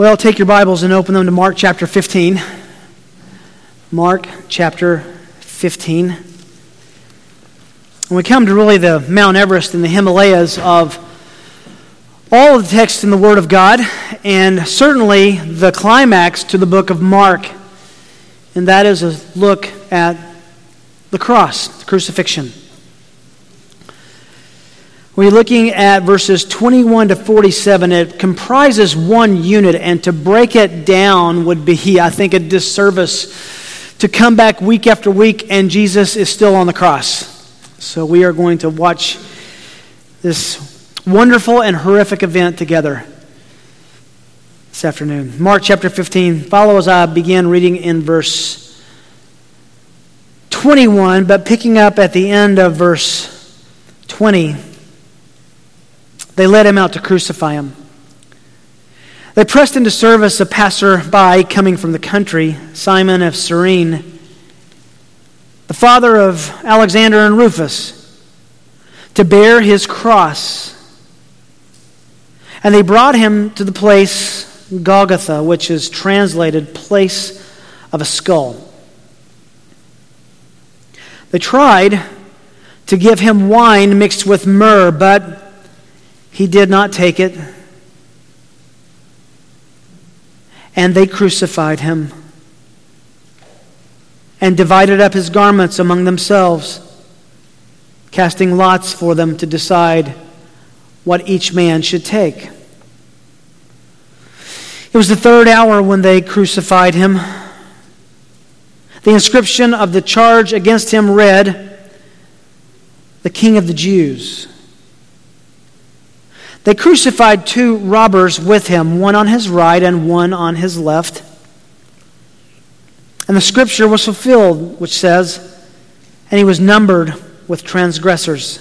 Well, take your Bibles and open them to Mark chapter 15. Mark chapter 15. And we come to really the Mount Everest and the Himalayas of all of the text in the Word of God, and certainly the climax to the book of Mark, and that is a look at the cross, the crucifixion. We're looking at verses 21 to 47. It comprises one unit, and to break it down would be, I think, a disservice to come back week after week and Jesus is still on the cross. So we are going to watch this wonderful and horrific event together this afternoon. Mark chapter 15. Follow as I begin reading in verse 21, but picking up at the end of verse 20. They led him out to crucify him. They pressed into service a passer-by coming from the country, Simon of Cyrene, the father of Alexander and Rufus, to bear his cross. And they brought him to the place Golgotha, which is translated place of a skull. They tried to give him wine mixed with myrrh, but he did not take it, and they crucified him and divided up his garments among themselves, casting lots for them to decide what each man should take. It was the third hour when they crucified him. The inscription of the charge against him read, "The King of the Jews." They crucified two robbers with him, one on his right and one on his left. And the scripture was fulfilled, which says, "And he was numbered with transgressors."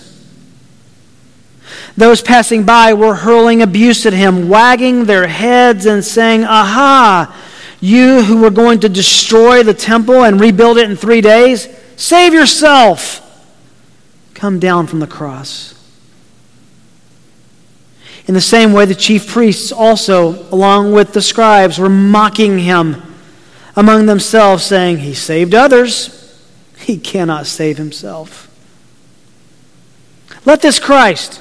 Those passing by were hurling abuse at him, wagging their heads and saying, "Aha, you who were going to destroy the temple and rebuild it in 3 days, save yourself. Come down from the cross." In the same way, the chief priests also, along with the scribes, were mocking him among themselves, saying, "He saved others. He cannot save himself. Let this Christ,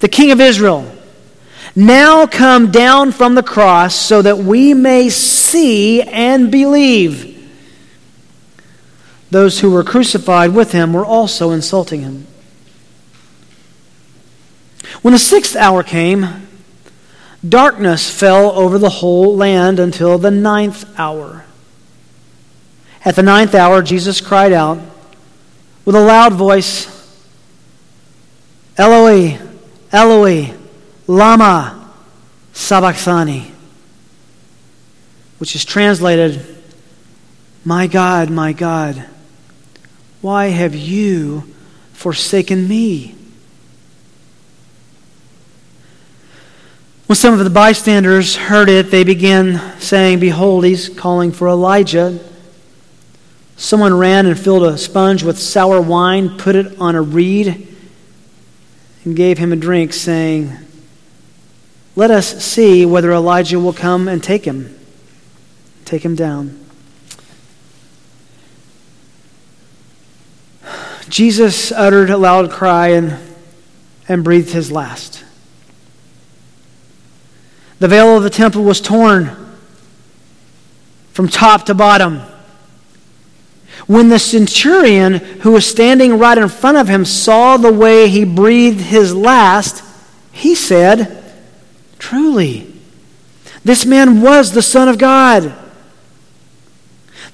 the King of Israel, now come down from the cross so that we may see and believe." Those who were crucified with him were also insulting him. When the 6th hour came, darkness fell over the whole land until the 9th hour. At the 9th hour, Jesus cried out with a loud voice, "Eloi, Eloi, lama sabachthani," which is translated, my God, why have you forsaken me?" When some of the bystanders heard it, they began saying, "Behold, he's calling for Elijah." Someone ran and filled a sponge with sour wine, put it on a reed, and gave him a drink, saying, "Let us see whether Elijah will come and take him down." Jesus uttered a loud cry and breathed his last. The veil of the temple was torn from top to bottom. When the centurion who was standing right in front of him saw the way he breathed his last, he said, "Truly, this man was the Son of God."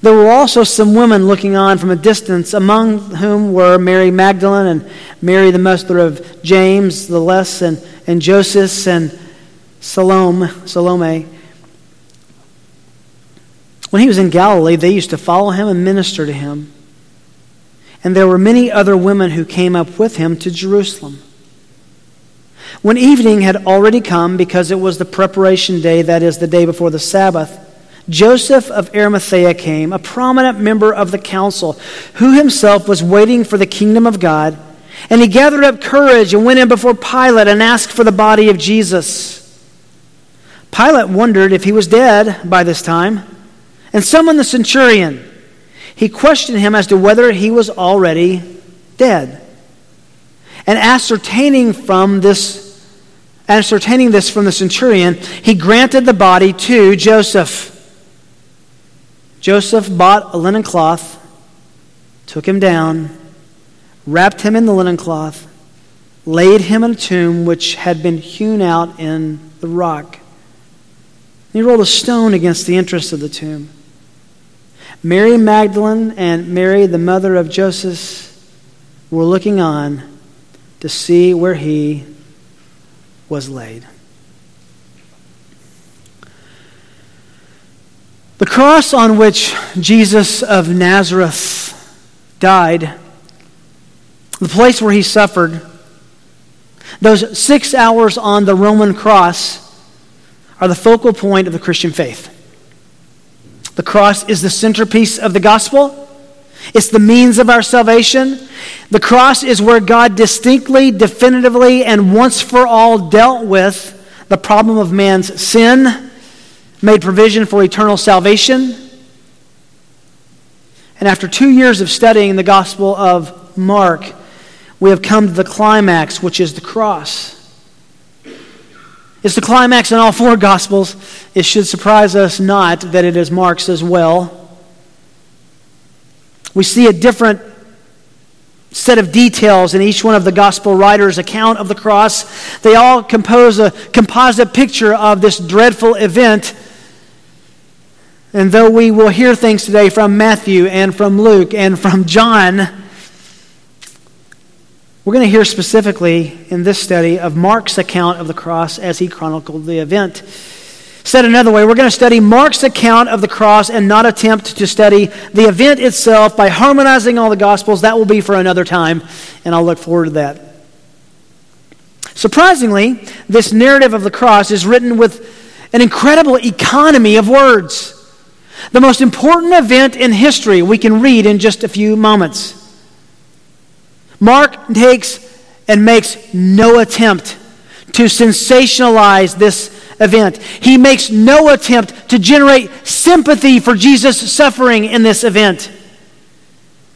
There were also some women looking on from a distance, among whom were Mary Magdalene and Mary the mother of James the Less and Joseph and Salome. When he was in Galilee, they used to follow him and minister to him. And there were many other women who came up with him to Jerusalem. When evening had already come, because it was the preparation day, that is, the day before the Sabbath, Joseph of Arimathea came, a prominent member of the council, who himself was waiting for the kingdom of God. And he gathered up courage and went in before Pilate and asked for the body of Jesus. Pilate wondered if he was dead by this time and summoned the centurion. He questioned him as to whether he was already dead. And ascertaining this from the centurion, he granted the body to Joseph. Joseph bought a linen cloth, took him down, wrapped him in the linen cloth, laid him in a tomb which had been hewn out in the rock. He rolled a stone against the entrance of the tomb. Mary Magdalene and Mary, the mother of Joseph, were looking on to see where he was laid. The cross on which Jesus of Nazareth died, the place where he suffered, those 6 hours on the Roman cross are the focal point of the Christian faith. The cross is the centerpiece of the gospel. It's the means of our salvation. The cross is where God distinctly, definitively, and once for all dealt with the problem of man's sin, made provision for eternal salvation. And after 2 years of studying the Gospel of Mark, we have come to the climax, which is the cross. It's the climax in all four Gospels. It should surprise us not that it is Mark's as well. We see a different set of details in each one of the Gospel writers' account of the cross. They all compose a composite picture of this dreadful event. And though we will hear things today from Matthew and from Luke and from John, we're going to hear specifically in this study of Mark's account of the cross as he chronicled the event. Said another way, we're going to study Mark's account of the cross and not attempt to study the event itself by harmonizing all the Gospels. That will be for another time, and I'll look forward to that. Surprisingly, this narrative of the cross is written with an incredible economy of words. The most important event in history we can read in just a few moments. Mark takes and makes no attempt to sensationalize this event. He makes no attempt to generate sympathy for Jesus' suffering in this event.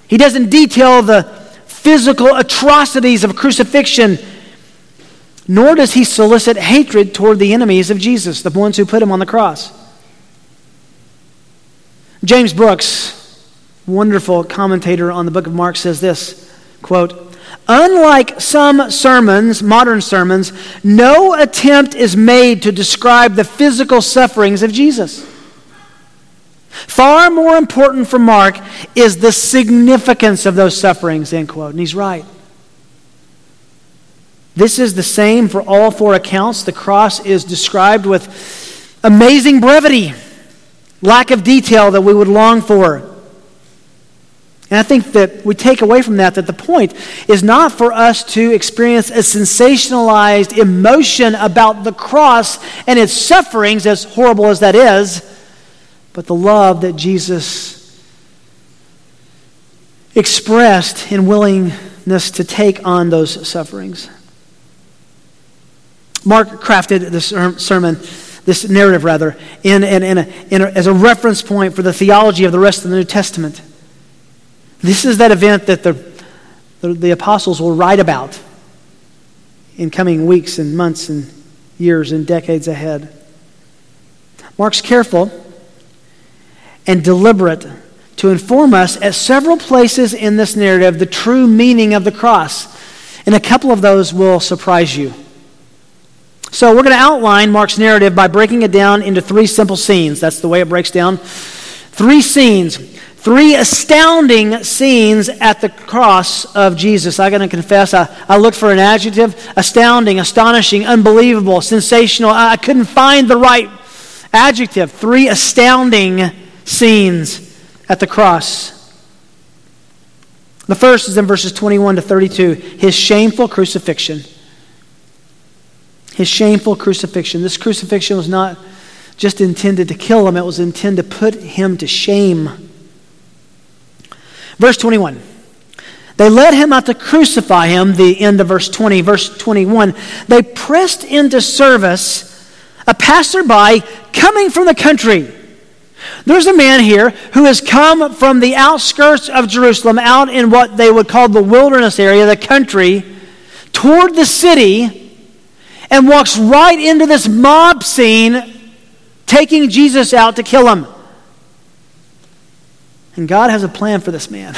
He doesn't detail the physical atrocities of crucifixion, nor does he solicit hatred toward the enemies of Jesus, the ones who put him on the cross. James Brooks, wonderful commentator on the book of Mark, says this, quote, "Unlike some sermons, modern sermons, no attempt is made to describe the physical sufferings of Jesus. Far more important for Mark is the significance of those sufferings," end quote. And he's right. This is the same for all four accounts. The cross is described with amazing brevity, lack of detail that we would long for. And I think that we take away from that the point is not for us to experience a sensationalized emotion about the cross and its sufferings, as horrible as that is, but the love that Jesus expressed in willingness to take on those sufferings. Mark crafted this sermon, this narrative rather, as a reference point for the theology of the rest of the New Testament. This is that event that the apostles will write about in coming weeks and months and years and decades ahead. Mark's careful and deliberate to inform us at several places in this narrative the true meaning of the cross. And a couple of those will surprise you. So we're going to outline Mark's narrative by breaking it down into three simple scenes. That's the way it breaks down. Three scenes. Three astounding scenes at the cross of Jesus. I got to confess, I looked for an adjective. Astounding, astonishing, unbelievable, sensational. I couldn't find the right adjective. Three astounding scenes at the cross. The first is in verses 21 to 32. His shameful crucifixion. His shameful crucifixion. This crucifixion was not just intended to kill him. It was intended to put him to shame. Verse 21, they led him out to crucify him, the end of verse 20. Verse 21, they pressed into service a passerby coming from the country. There's a man here who has come from the outskirts of Jerusalem, out in what they would call the wilderness area, the country, toward the city, and walks right into this mob scene, taking Jesus out to kill him. And God has a plan for this man.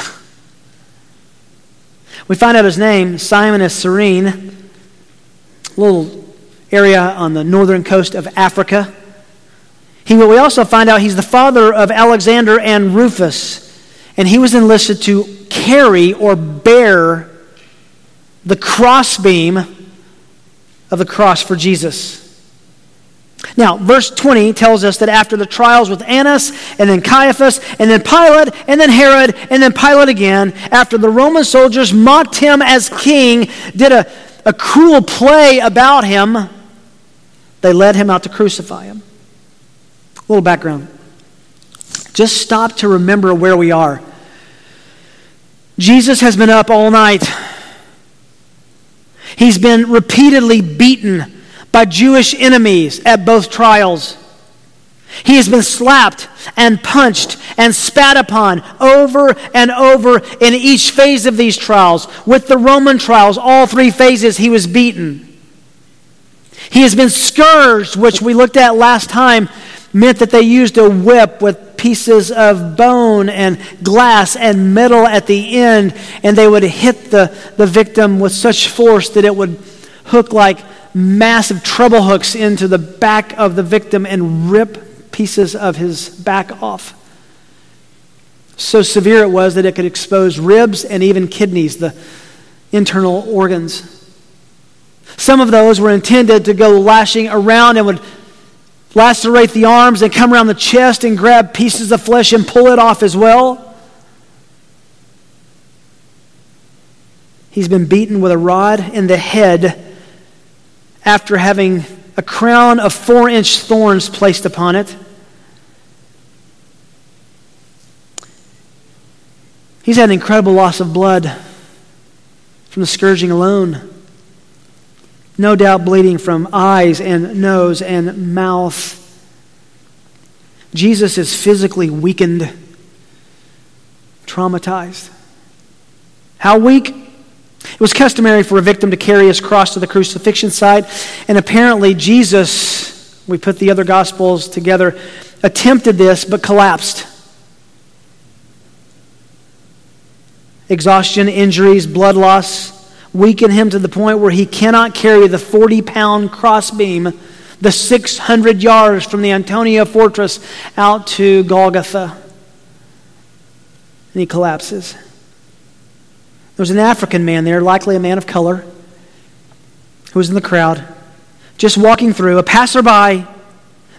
We find out his name, Simon of Cyrene, a little area on the northern coast of Africa. We also find out he's the father of Alexander and Rufus, and he was enlisted to carry or bear the crossbeam of the cross for Jesus. Now, verse 20 tells us that after the trials with Annas, and then Caiaphas, and then Pilate, and then Herod, and then Pilate again, after the Roman soldiers mocked him as king, did a cruel play about him, they led him out to crucify him. A little background. Just stop to remember where we are. Jesus has been up all night. He's been repeatedly beaten by Jewish enemies at both trials. He has been slapped and punched and spat upon over and over in each phase of these trials. With the Roman trials, all three phases, he was beaten. He has been scourged, which we looked at last time, meant that they used a whip with pieces of bone and glass and metal at the end, and they would hit the victim with such force that it would hook like massive treble hooks into the back of the victim and rip pieces of his back off. So severe it was that it could expose ribs and even kidneys, the internal organs. Some of those were intended to go lashing around and would lacerate the arms and come around the chest and grab pieces of flesh and pull it off as well. He's been beaten with a rod in the head after having a crown of 4-inch thorns placed upon it. He's had an incredible loss of blood from the scourging alone. No doubt bleeding from eyes and nose and mouth. Jesus is physically weakened, traumatized. How weak? It was customary for a victim to carry his cross to the crucifixion site, and apparently Jesus, we put the other Gospels together, attempted this but collapsed. Exhaustion, injuries, blood loss weaken him to the point where he cannot carry the 40-pound crossbeam, the 600 yards from the Antonia fortress out to Golgotha. And he collapses. There was an African man there, likely a man of color, who was in the crowd, just walking through, a passerby,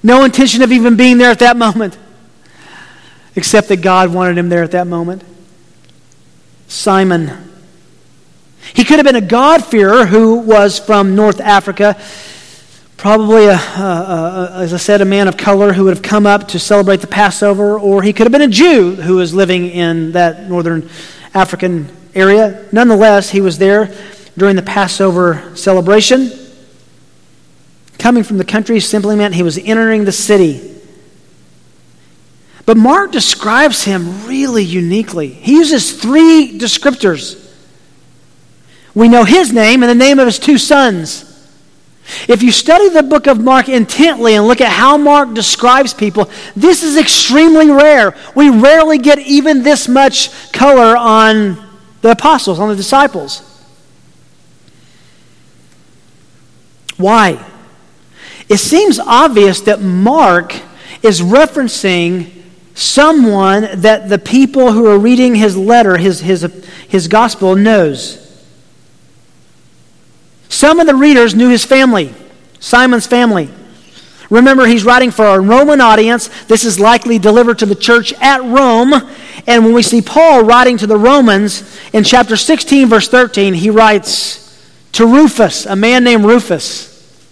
no intention of even being there at that moment, except that God wanted him there at that moment. Simon. He could have been a God-fearer who was from North Africa, probably, as I said, a man of color who would have come up to celebrate the Passover, or he could have been a Jew who was living in that northern African area. Nonetheless, he was there during the Passover celebration. Coming from the country simply meant he was entering the city. But Mark describes him really uniquely. He uses three descriptors. We know his name and the name of his two sons. If you study the book of Mark intently and look at how Mark describes people, this is extremely rare. We rarely get even this much color on the apostles, on the disciples. Why? It seems obvious that Mark is referencing someone that the people who are reading his letter, his gospel, knows. Some of the readers knew his family, Simon's family. Remember, he's writing for a Roman audience. This is likely delivered to the church at Rome. And when we see Paul writing to the Romans, in chapter 16, verse 13, he writes to Rufus, a man named Rufus.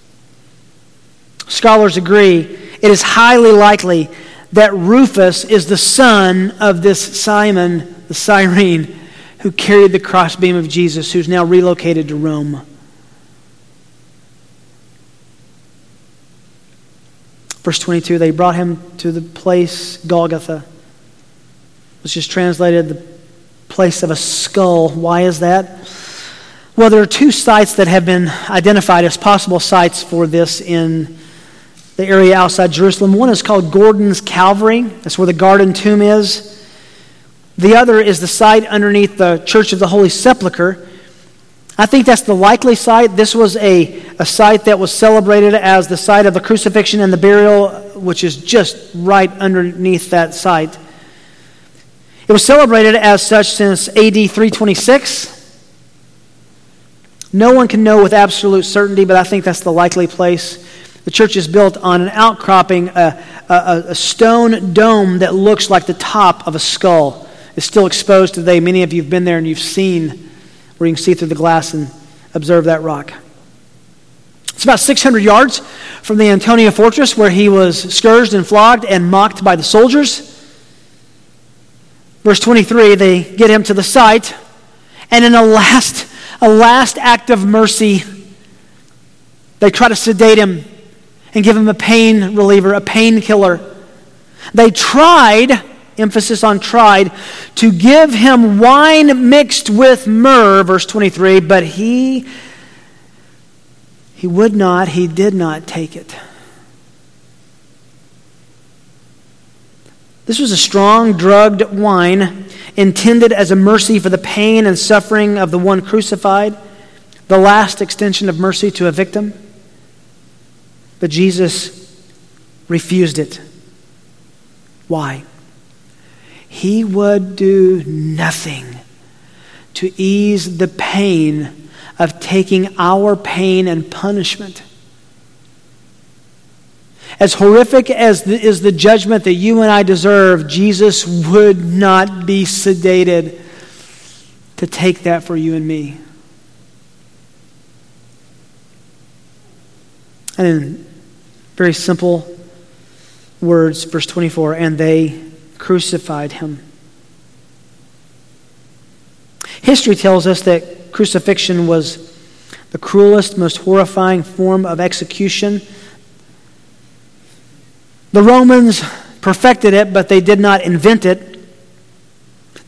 Scholars agree it is highly likely that Rufus is the son of this Simon the Cyrene who carried the crossbeam of Jesus, who's now relocated to Rome. Verse 22, they brought him to the place Golgotha, which is translated the place of a skull. Why is that? Well, there are two sites that have been identified as possible sites for this in the area outside Jerusalem. One is called Gordon's Calvary. That's where the Garden Tomb is. The other is the site underneath the Church of the Holy Sepulchre. I think that's the likely site. This was a site that was celebrated as the site of the crucifixion and the burial, which is just right underneath that site. It was celebrated as such since AD 326. No one can know with absolute certainty, but I think that's the likely place. The church is built on an outcropping, a stone dome that looks like the top of a skull. It's still exposed today. Many of you have been there and you've seen where you can see through the glass and observe that rock. It's about 600 yards from the Antonia fortress where he was scourged and flogged and mocked by the soldiers. Verse 23, they get him to the site, and in a last act of mercy, they try to sedate him and give him a pain reliever, a painkiller. They tried, emphasis on tried, to give him wine mixed with myrrh, verse 23, but he would not, he did not take it. This was a strong, drugged wine intended as a mercy for the pain and suffering of the one crucified, the last extension of mercy to a victim. But Jesus refused it. Why? He would do nothing to ease the pain of taking our pain and punishment. As horrific as is the judgment that you and I deserve, Jesus would not be sedated to take that for you and me. And in very simple words, verse 24, and they crucified him. History tells us that crucifixion was the cruelest, most horrifying form of execution. The Romans perfected it, but they did not invent it.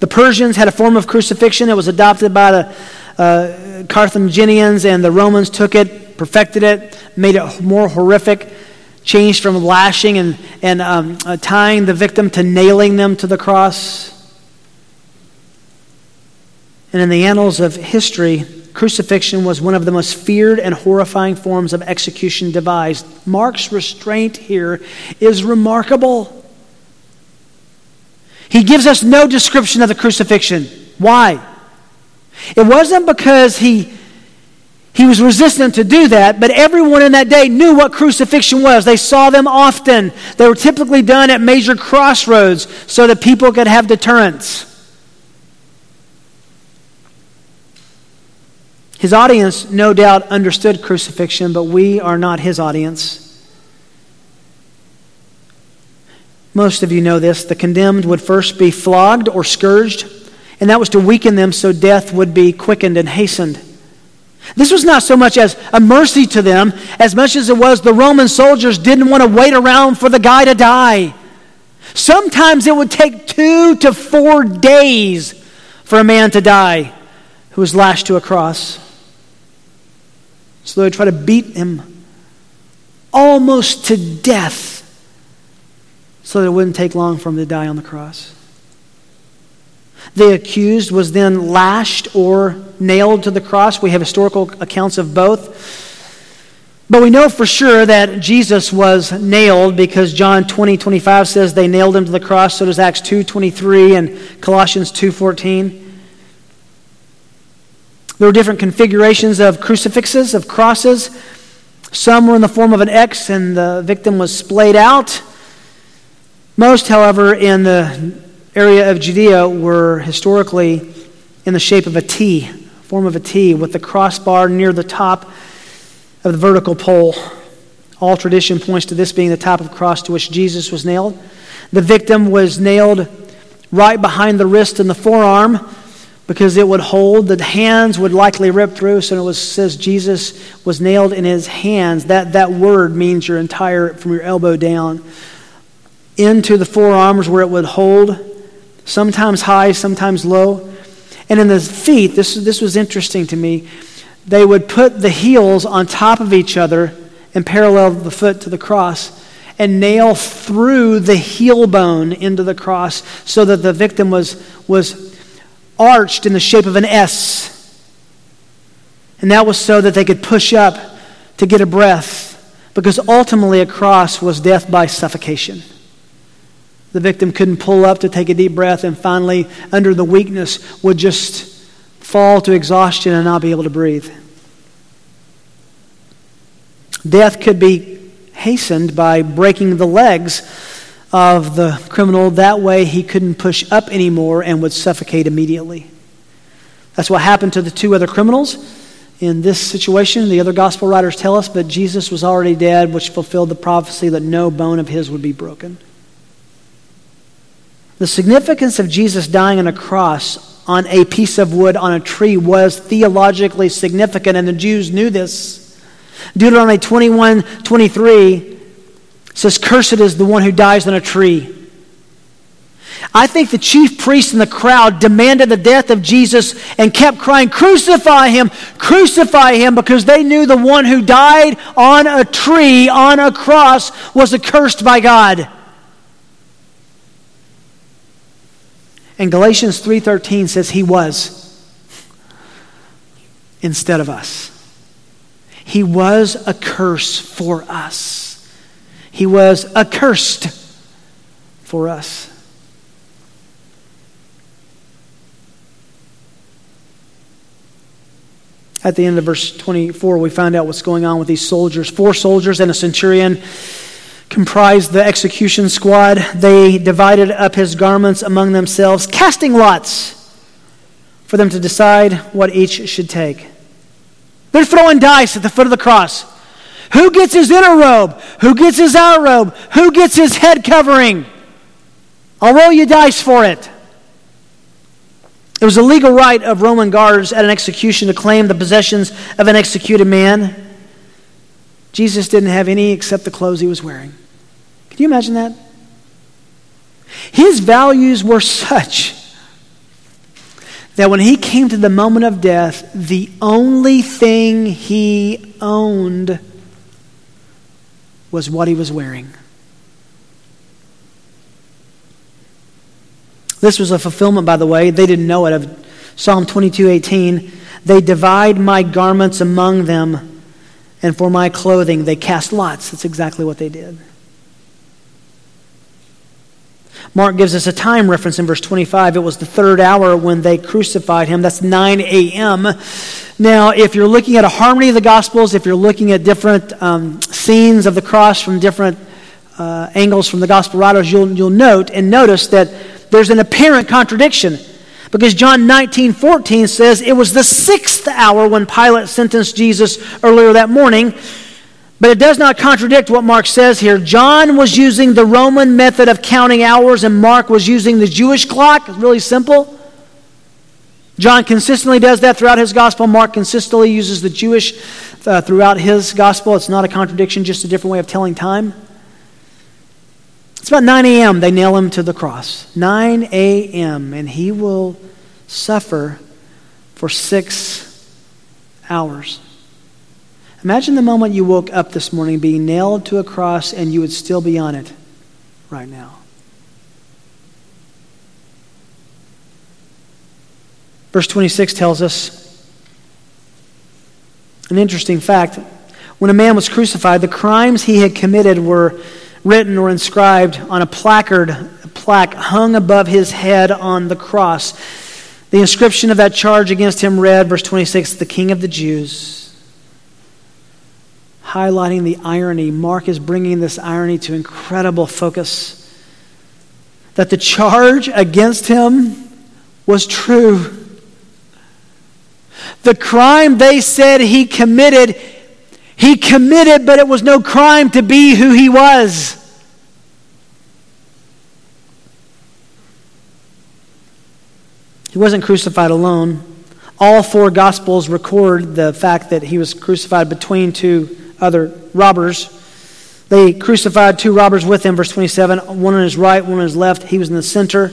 The Persians had a form of crucifixion. It was adopted by the Carthaginians, and the Romans took it, perfected it, made it more horrific, changed from lashing and tying the victim to nailing them to the cross. And in the annals of history, crucifixion was one of the most feared and horrifying forms of execution devised. Mark's restraint here is remarkable. He gives us no description of the crucifixion. Why? It wasn't because he was resistant to do that, but everyone in that day knew what crucifixion was. They saw them often. They were typically done at major crossroads so that people could have deterrence. His audience no doubt understood crucifixion, but we are not his audience. Most of you know this. The condemned would first be flogged or scourged, and that was to weaken them so death would be quickened and hastened. This was not so much as a mercy to them as much as it was the Roman soldiers didn't want to wait around for the guy to die. Sometimes it would take 2 to 4 days for a man to die who was lashed to a cross. So they would try to beat him almost to death so that it wouldn't take long for him to die on the cross. The accused was then lashed or nailed to the cross. We have historical accounts of both. But we know for sure that Jesus was nailed because John 20:25 says they nailed him to the cross. So does Acts 2:23 and Colossians 2:14. There were different configurations of crucifixes, of crosses. Some were in the form of an X and the victim was splayed out. Most, however, in the area of Judea were historically in the shape of a T, form of a T, with the crossbar near the top of the vertical pole. All tradition points to this being the type of cross to which Jesus was nailed. The victim was nailed right behind the wrist and the forearm because it would hold, the hands would likely rip through, so it says Jesus was nailed in his hands. That word means your entire, from your elbow down, into the forearms where it would hold, sometimes high, sometimes low. And in the feet, this was interesting to me, they would put the heels on top of each other and parallel the foot to the cross and nail through the heel bone into the cross so that the victim was arched in the shape of an S. And that was so that they could push up to get a breath, because ultimately a cross was death by suffocation. The victim couldn't pull up to take a deep breath, and finally, under the weakness, would just fall to exhaustion and not be able to breathe. Death could be hastened by breaking the legs of the criminal. That way he couldn't push up anymore and would suffocate immediately. That's what happened to the two other criminals in this situation. The other gospel writers tell us, but Jesus was already dead, which fulfilled the prophecy that no bone of his would be broken. The significance of Jesus dying on a cross on a piece of wood on a tree was theologically significant, and the Jews knew this. Deuteronomy 21:23 says, "Cursed is the one who dies on a tree." I think the chief priests in the crowd demanded the death of Jesus and kept crying, "Crucify him," because they knew the one who died on a tree, on a cross, was accursed by God. And Galatians 3:13 says he was instead of us. He was a curse for us. He was accursed for us. At the end of verse 24, we find out what's going on with these soldiers. 4 soldiers and a centurion comprised the execution squad. They divided up his garments among themselves, casting lots for them to decide what each should take. They're throwing dice at the foot of the cross. Who gets his inner robe? Who gets his outer robe? Who gets his head covering? I'll roll you dice for it. It was a legal right of Roman guards at an execution to claim the possessions of an executed man. Jesus didn't have any except the clothes he was wearing. Can you imagine that? His values were such that when he came to the moment of death, the only thing he owned was what he was wearing. This was a fulfillment, by the way. They didn't know it. Of Psalm 22:18, "They divide my garments among them, and for my clothing they cast lots." That's exactly what they did. Mark gives us a time reference in verse 25. It was the 3rd hour when they crucified him. That's 9 a.m. Now, if you're looking at a harmony of the Gospels, if you're looking at different scenes of the cross from different angles from the Gospel writers, you'll notice that there's an apparent contradiction, because John 19:14 says it was the 6th hour when Pilate sentenced Jesus earlier that morning. But it does not contradict what Mark says here. John was using the Roman method of counting hours, and Mark was using the Jewish clock. It's really simple. John consistently does that throughout his gospel. Mark consistently uses the Jewish throughout his gospel. It's not a contradiction, just a different way of telling time. It's about 9 a.m. They nail him to the cross. 9 a.m. And he will suffer for 6 hours. Imagine the moment you woke up this morning being nailed to a cross and you would still be on it right now. Verse 26 tells us an interesting fact. When a man was crucified, the crimes he had committed were written or inscribed on a plaque hung above his head on the cross. The inscription of that charge against him read, verse 26, "The King of the Jews." Highlighting the irony. Mark is bringing this irony to incredible focus, that the charge against him was true. The crime they said he committed, but it was no crime to be who he was. He He wasn't crucified alone. All four Gospels record the fact that he was crucified between two other robbers. They crucified two robbers with him, verse 27, one on his right, one on his left. He was in the center.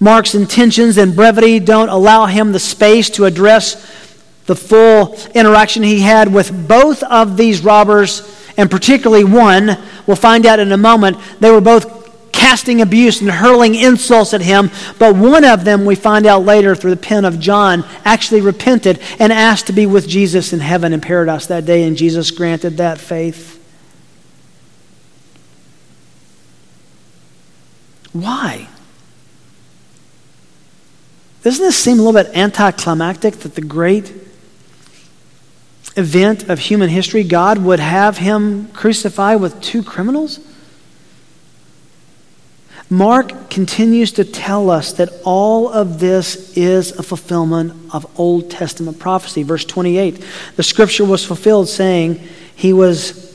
Mark's intentions and brevity don't allow him the space to address the full interaction he had with both of these robbers, and particularly one. We'll find out in a moment, they were both casting abuse and hurling insults at him, but one of them, we find out later through the pen of John, actually repented and asked to be with Jesus in heaven in paradise that day, and Jesus granted that faith. Why? Doesn't this seem a little bit anticlimactic that the great event of human history, God would have him crucified with two criminals? Mark continues to tell us that all of this is a fulfillment of Old Testament prophecy. Verse 28, the scripture was fulfilled saying he was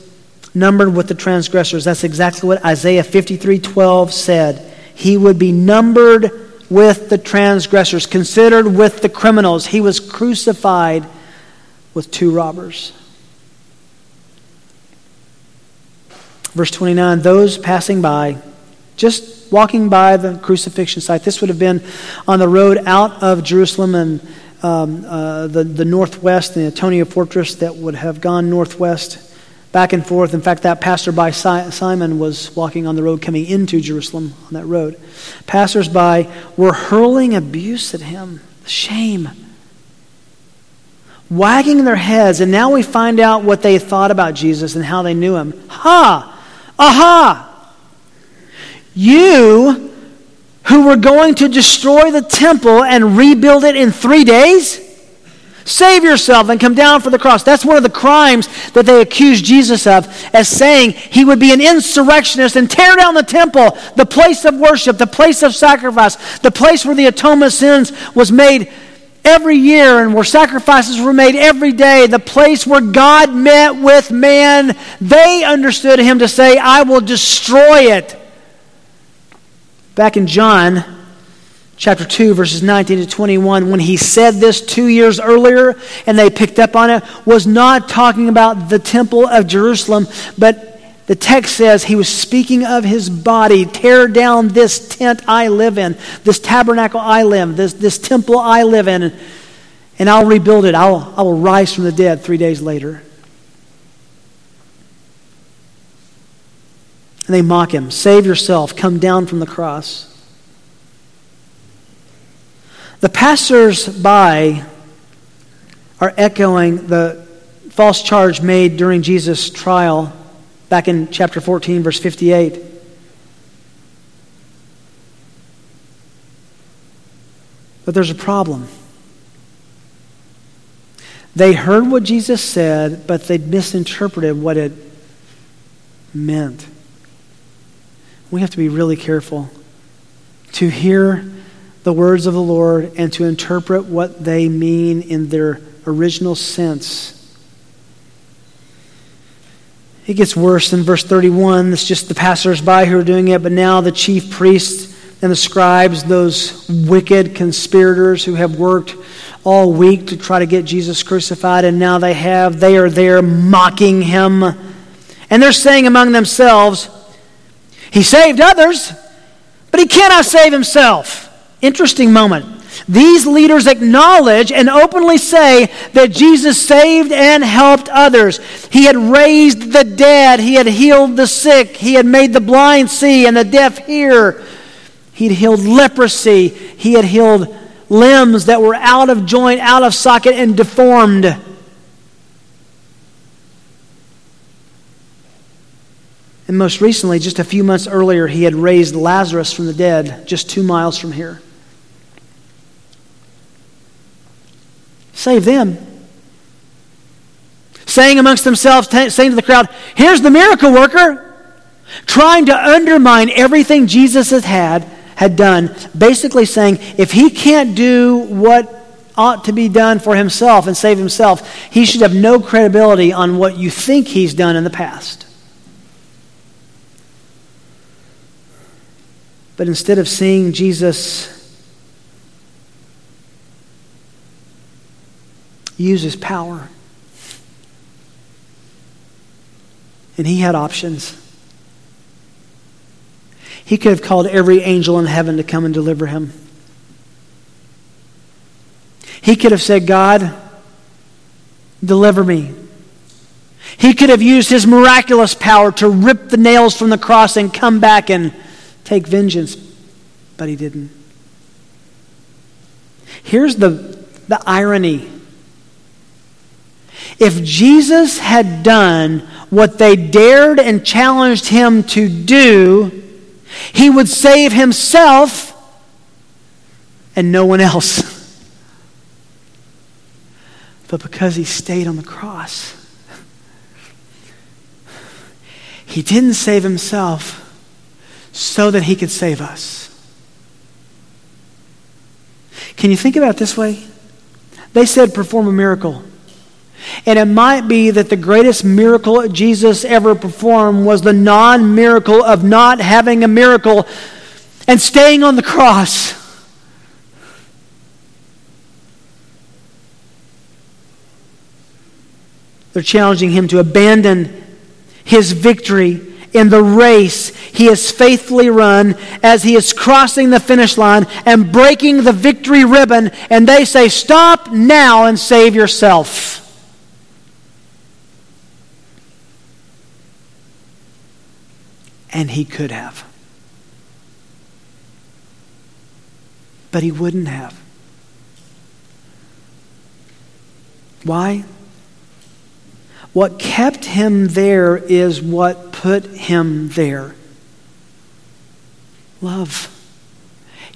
numbered with the transgressors. That's exactly what Isaiah 53:12 said. He would be numbered with the transgressors, considered with the criminals. He was crucified with two robbers. Verse 29, those passing by, just walking by the crucifixion site, this would have been on the road out of Jerusalem and the northwest, the Antonia fortress that would have gone northwest back and forth. In fact, that passerby Simon was walking on the road coming into Jerusalem on that road. Passersby were hurling abuse at him, shame, wagging their heads, and now we find out what they thought about Jesus and how they knew him. Ha! Aha! You who were going to destroy the temple and rebuild it in 3 days? Save yourself and come down from the cross. That's one of the crimes that they accused Jesus of, as saying he would be an insurrectionist and tear down the temple, the place of worship, the place of sacrifice, the place where the atonement sins was made every year and where sacrifices were made every day, the place where God met with man. They understood him to say, I will destroy it. Back in John chapter 2, verses 19 to 21, when he said this 2 years earlier and they picked up on it, was not talking about the temple of Jerusalem, but the text says he was speaking of his body. Tear down this tent I live in, this tabernacle I live in, this temple I live in, and I'll rebuild it. I will rise from the dead 3 days later. And they mock him. Save yourself. Come down from the cross. The passers-by are echoing the false charge made during Jesus' trial back in chapter 14, verse 58. But there's a problem. They heard what Jesus said, but they misinterpreted what it meant. We have to be really careful to hear the words of the Lord and to interpret what they mean in their original sense. It gets worse in verse 31. It's just the passers-by who are doing it, but now the chief priests and the scribes, those wicked conspirators who have worked all week to try to get Jesus crucified, and now they are there mocking him. And they're saying among themselves, he saved others, but he cannot save himself. Interesting moment. These leaders acknowledge and openly say that Jesus saved and helped others. He had raised the dead. He had healed the sick. He had made the blind see and the deaf hear. He had healed leprosy. He had healed limbs that were out of joint, out of socket, and deformed. And most recently, just a few months earlier, he had raised Lazarus from the dead just 2 miles from here. Save them. Saying amongst themselves, saying to the crowd, here's the miracle worker, trying to undermine everything Jesus had done, basically saying, if he can't do what ought to be done for himself and save himself, he should have no credibility on what you think he's done in the past. But instead of seeing Jesus uses power. And he had options. He could have called every angel in heaven to come and deliver him. He could have said, God, deliver me. He could have used his miraculous power to rip the nails from the cross and come back and take vengeance, but he didn't. Here's the irony. If Jesus had done what they dared and challenged him to do, he would save himself and no one else. But because he stayed on the cross, he didn't save himself so that he could save us. Can you think about it this way? They said, perform a miracle. And it might be that the greatest miracle Jesus ever performed was the non-miracle of not having a miracle and staying on the cross. They're challenging him to abandon his victory in the race he has faithfully run as he is crossing the finish line and breaking the victory ribbon, and they say, stop now and save yourself. And he could have. But he wouldn't have. Why? What kept him there is what put him there. Love.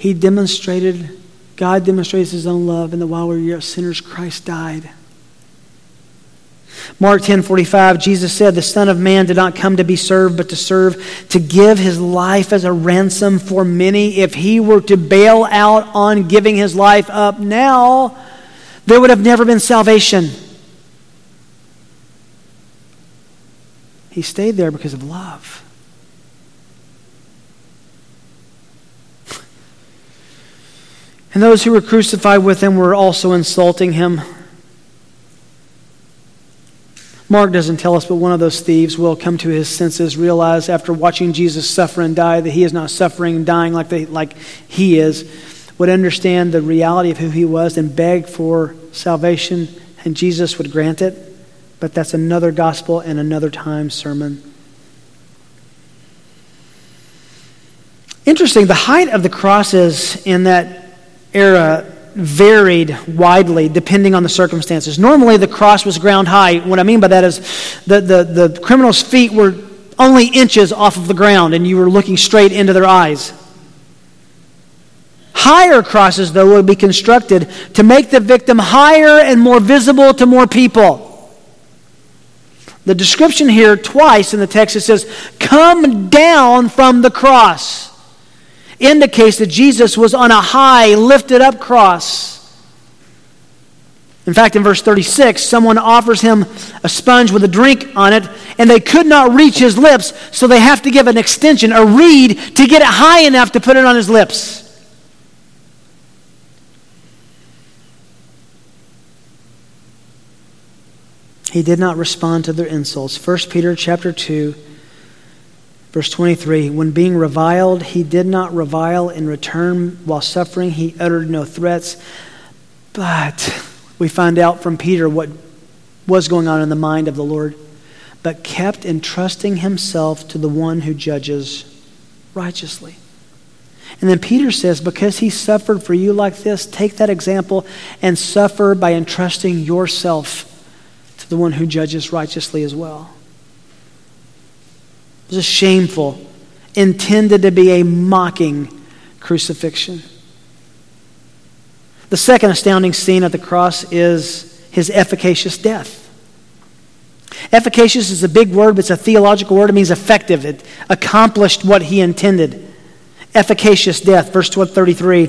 God demonstrates his own love, and that while we were yet sinners, Christ died. Mark 10:45, Jesus said, the Son of Man did not come to be served, but to serve, to give his life as a ransom for many. If he were to bail out on giving his life up now, there would have never been salvation. He stayed there because of love. And those who were crucified with him were also insulting him. Mark doesn't tell us, but one of those thieves will come to his senses, realize after watching Jesus suffer and die that he is not suffering and dying like he is, would understand the reality of who he was and beg for salvation, and Jesus would grant it. But that's another gospel and another time sermon. Interesting, the height of the crosses in that era varied widely depending on the circumstances. Normally the cross was ground high. What I mean by that is the criminal's feet were only inches off of the ground and you were looking straight into their eyes. Higher crosses, though, would be constructed to make the victim higher and more visible to more people. The description here twice in the text, it says, come down from the cross, indicates that Jesus was on a high, lifted up cross. In fact, in verse 36, someone offers him a sponge with a drink on it, and they could not reach his lips, so they have to give an extension, a reed, to get it high enough to put it on his lips. He did not respond to their insults. 1 Peter chapter 2, verse 23, when being reviled, he did not revile in return. While suffering, he uttered no threats. But we find out from Peter what was going on in the mind of the Lord. But kept entrusting himself to the one who judges righteously. And then Peter says, because he suffered for you like this, take that example and suffer by entrusting yourself to the one who judges righteously as well. It was a shameful, intended to be a mocking crucifixion. The second astounding scene at the cross is his efficacious death. Efficacious is a big word, but it's a theological word. It means effective. It accomplished what he intended. Efficacious death, verse 33.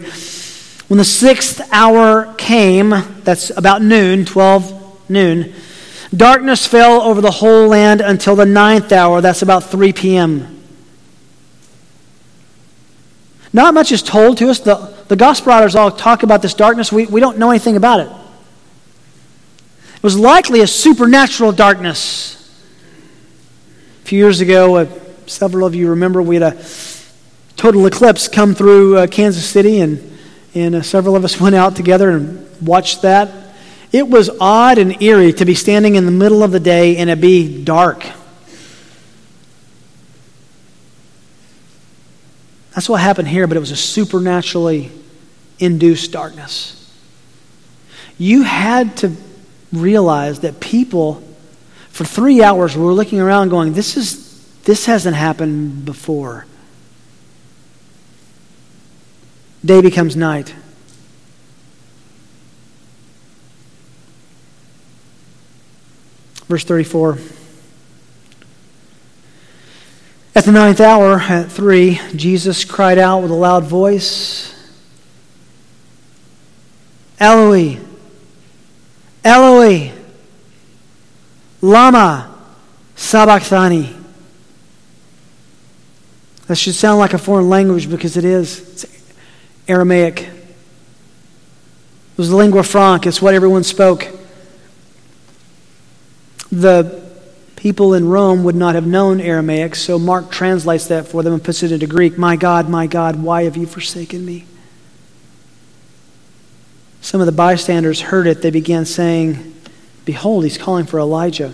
When the sixth hour came, that's about noon, 12 noon, darkness fell over the whole land until the ninth hour. That's about 3 p.m. Not much is told to us. The gospel writers all talk about this darkness. We don't know anything about it. was likely a supernatural darkness. A few years ago, several of you remember, we had a total eclipse come through Kansas City, and several of us went out together and watched that. It was odd and eerie to be standing in the middle of the day and it be dark. That's what happened here, but it was a supernaturally induced darkness. You had to realize that people for 3 hours were looking around going, this hasn't happened before. Day becomes night. Verse 34. At the 9th hour, at 3, Jesus cried out with a loud voice, Eloi, Eloi, lama sabachthani. That should sound like a foreign language because it is. It's Aramaic. It was the lingua franca. It's what everyone spoke. The people in Rome would not have known Aramaic, so Mark translates that for them and puts it into Greek. My God, why have you forsaken me? Some of the bystanders heard it. They began saying, behold, he's calling for Elijah.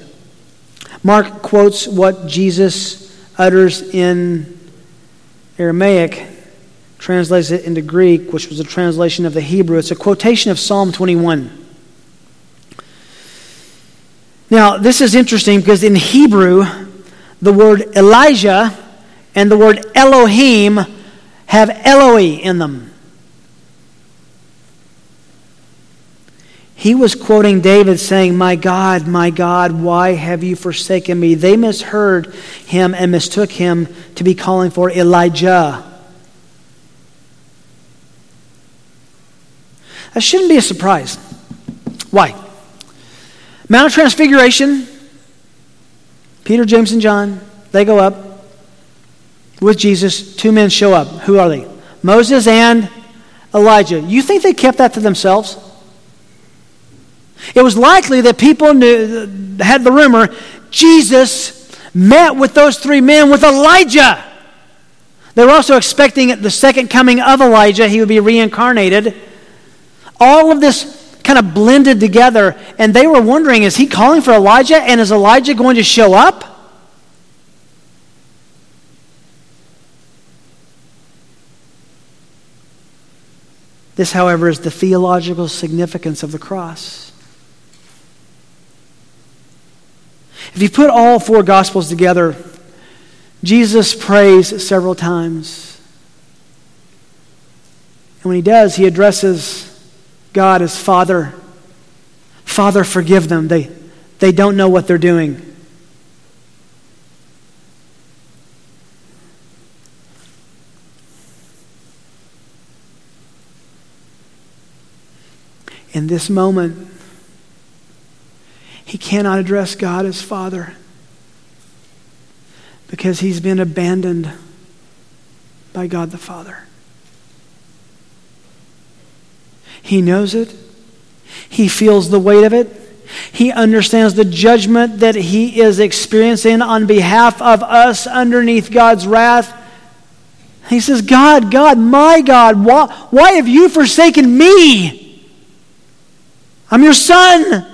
Mark quotes what Jesus utters in Aramaic, translates it into Greek, which was a translation of the Hebrew. It's a quotation of Psalm 21. Now, this is interesting because in Hebrew, the word Elijah and the word Elohim have Eloi in them. He was quoting David saying, my God, why have you forsaken me? They misheard him and mistook him to be calling for Elijah. That shouldn't be a surprise. Why? Mount of Transfiguration, Peter, James, and John, they go up with Jesus. 2 men show up. Who are they? Moses and Elijah. You think they kept that to themselves? It was likely that people knew, had the rumor, Jesus met with those 3 men with Elijah. They were also expecting the second coming of Elijah. He would be reincarnated. All of this kind of blended together, and they were wondering, is he calling for Elijah, and is Elijah going to show up? This, however, is the theological significance of the cross. If you put all 4 Gospels together, Jesus prays several times. And when he does, he addresses God is Father. Father, forgive them. They don't know what they're doing. In this moment, he cannot address God as Father because he's been abandoned by God the Father. He knows it. He feels the weight of it. He understands the judgment that he is experiencing on behalf of us underneath God's wrath. He says, God, God, my God, why have you forsaken me? I'm your son. And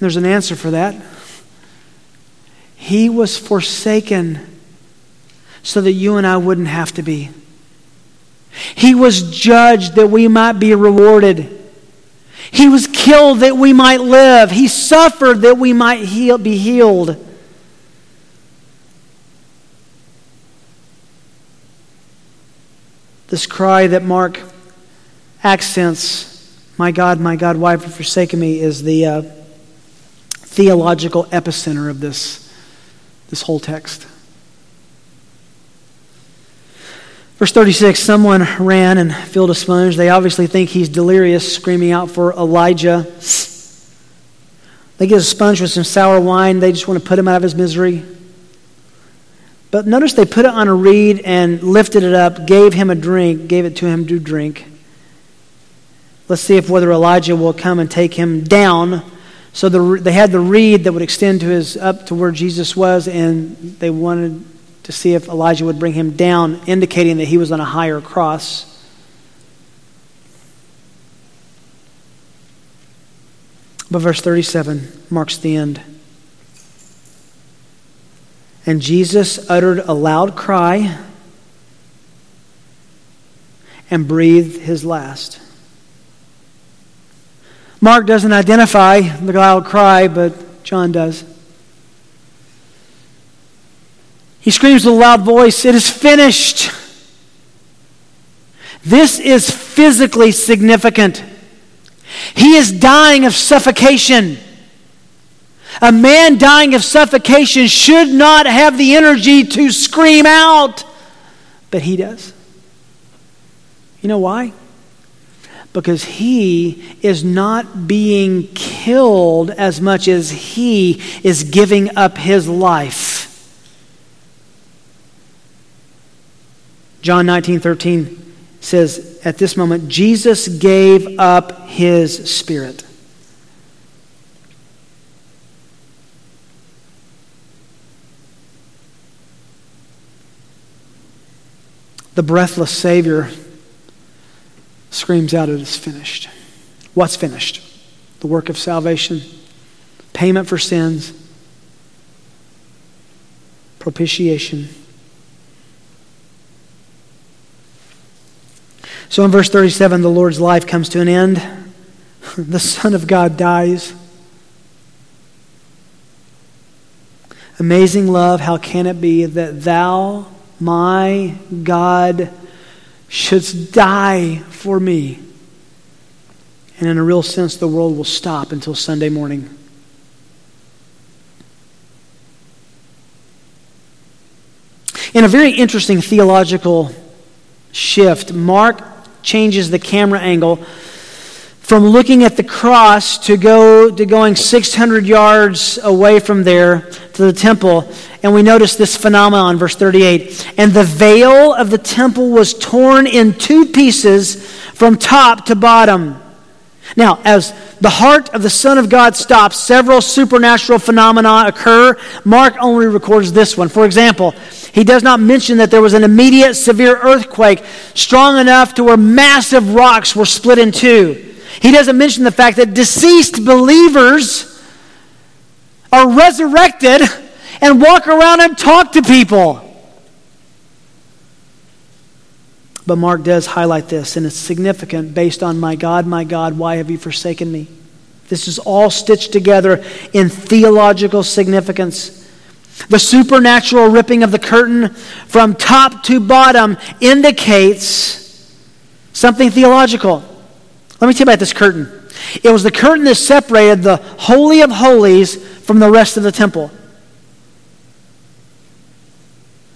there's an answer for that. He was forsaken so that you and I wouldn't have to be. He was judged that we might be rewarded. He was killed that we might live. He suffered that we might be healed. This cry that Mark accents, my God, why have you forsaken me, is the theological epicenter of this whole text. Verse 36, someone ran and filled a sponge. They obviously think he's delirious, screaming out for Elijah. They get a sponge with some sour wine. They just want to put him out of his misery. But notice they put it on a reed and lifted it up, gave him a drink, gave it to him to drink. Let's see if whether Elijah will come and take him down. So they had the reed that would extend to his up to where Jesus was, and they wanted to see if Elijah would bring him down, indicating that he was on a higher cross. But verse 37 marks the end. And Jesus uttered a loud cry and breathed his last. Mark doesn't identify the loud cry, but John does. He screams with a loud voice, "It is finished." This is physically significant. He is dying of suffocation. A man dying of suffocation should not have the energy to scream out, but he does. You know why? Because he is not being killed as much as he is giving up his life. John 19:13 says, at this moment, Jesus gave up his spirit. The breathless Savior screams out, "It is finished." What's finished? The work of salvation, payment for sins, propitiation. So in verse 37, the Lord's life comes to an end. The Son of God dies. Amazing love, how can it be that thou, my God, shouldst die for me? And in a real sense, the world will stop until Sunday morning. In a very interesting theological shift, Mark changes the camera angle from looking at the cross to going 600 yards away from there to the temple, and we notice this phenomenon, verse 38. And the veil of the temple was torn in two pieces from top to bottom. Now, as the heart of the Son of God stops, several supernatural phenomena occur. Mark only records this one. For example, he does not mention that there was an immediate severe earthquake strong enough to where massive rocks were split in two. He doesn't mention the fact that deceased believers are resurrected and walk around and talk to people. But Mark does highlight this, and it's significant based on, my God, why have you forsaken me?" This is all stitched together in theological significance. The supernatural ripping of the curtain from top to bottom indicates something theological. Let me tell you about this curtain. It was the curtain that separated the Holy of Holies from the rest of the temple.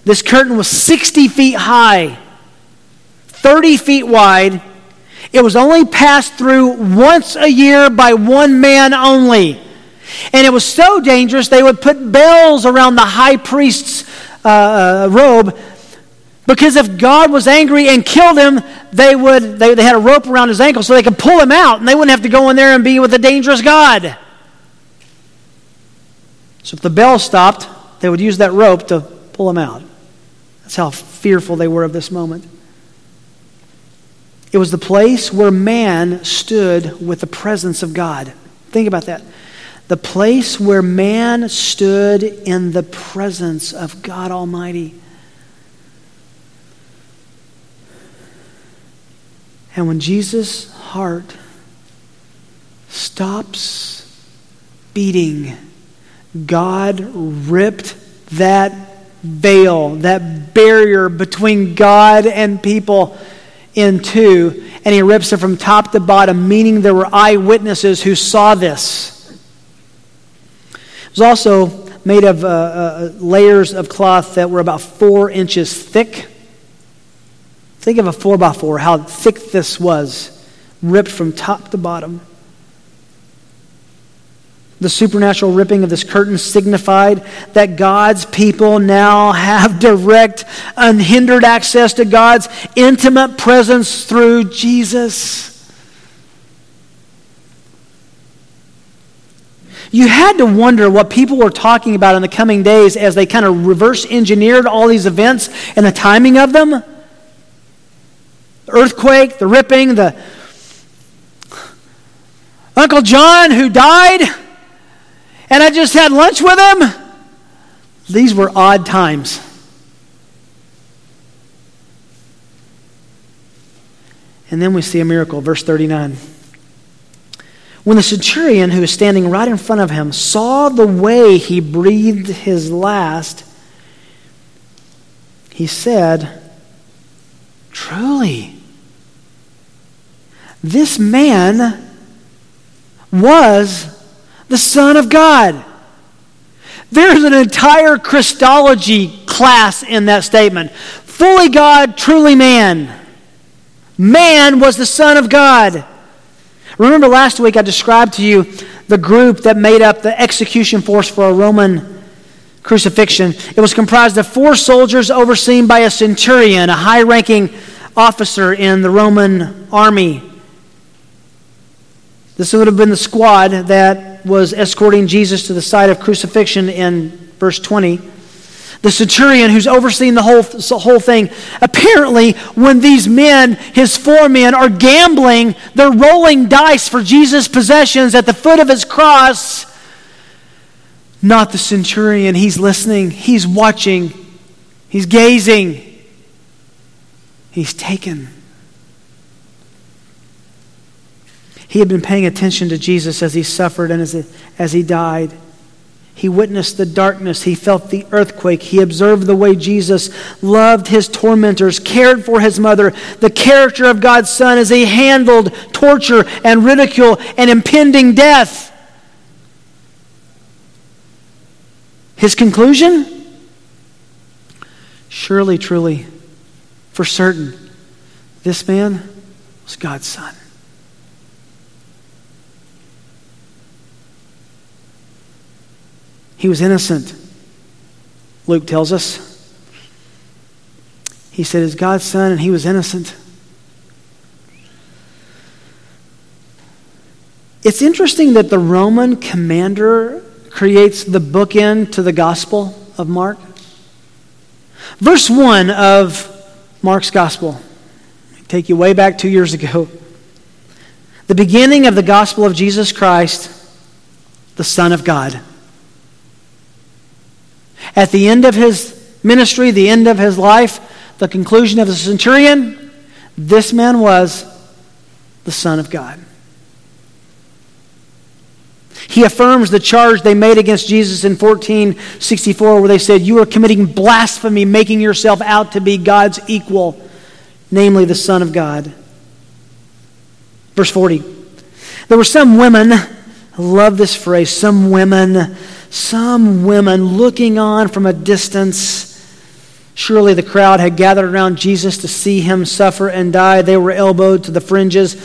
This curtain was 60 feet high, 30 feet wide. It was only passed through once a year by one man only. And it was so dangerous, they would put bells around the high priest's robe, because if God was angry and killed him, they had a rope around his ankle so they could pull him out and they wouldn't have to go in there and be with a dangerous God. So if the bell stopped, they would use that rope to pull him out. That's how fearful they were of this moment. It was the place where man stood with the presence of God. Think about that. The place where man stood in the presence of God Almighty. And when Jesus' heart stops beating, God ripped that veil, that barrier between God and people, in two, and he rips it from top to bottom, meaning there were eyewitnesses who saw this. It was also made of layers of cloth that were about 4 inches thick. Think of a 4x4, how thick this was, ripped from top to bottom. The supernatural ripping of this curtain signified that God's people now have direct, unhindered access to God's intimate presence through Jesus. You had to wonder what people were talking about in the coming days as they kind of reverse engineered all these events and the timing of them. The earthquake, the ripping, the Uncle John who died, and I just had lunch with him. These were odd times. And then we see a miracle, verse 39. When the centurion who was standing right in front of him saw the way he breathed his last, he said, "Truly, this man was the Son of God." There's an entire Christology class in that statement. Fully God, truly man. Man was the Son of God. Remember last week I described to you the group that made up the execution force for a Roman crucifixion. It was comprised of 4 soldiers overseen by a centurion, a high-ranking officer in the Roman army. This would have been the squad that was escorting Jesus to the site of crucifixion in verse 20. The centurion who's overseeing the whole thing. Apparently, when these men, his 4 men, are gambling, they're rolling dice for Jesus' possessions at the foot of his cross. Not the centurion. He's listening. He's watching. He's gazing. He's taken. He had been paying attention to Jesus as he suffered and as he died. He witnessed the darkness. He felt the earthquake. He observed the way Jesus loved his tormentors, cared for his mother, the character of God's Son as he handled torture and ridicule and impending death. His conclusion? Surely, truly, for certain, this man was God's Son. He was innocent, Luke tells us. He said, "Is God's Son, and he was innocent." It's interesting that the Roman commander creates the bookend to the Gospel of Mark. Verse 1 of Mark's Gospel. I'll take you way back 2 years ago. The beginning of the Gospel of Jesus Christ, the Son of God. At the end of his ministry, the end of his life, the conclusion of the centurion, this man was the Son of God. He affirms the charge they made against Jesus in 1464 where they said, "You are committing blasphemy, making yourself out to be God's equal, namely the Son of God." Verse 40. There were some women, I love this phrase, some women looking on from a distance. Surely the crowd had gathered around Jesus to see him suffer and die. They were elbowed to the fringes,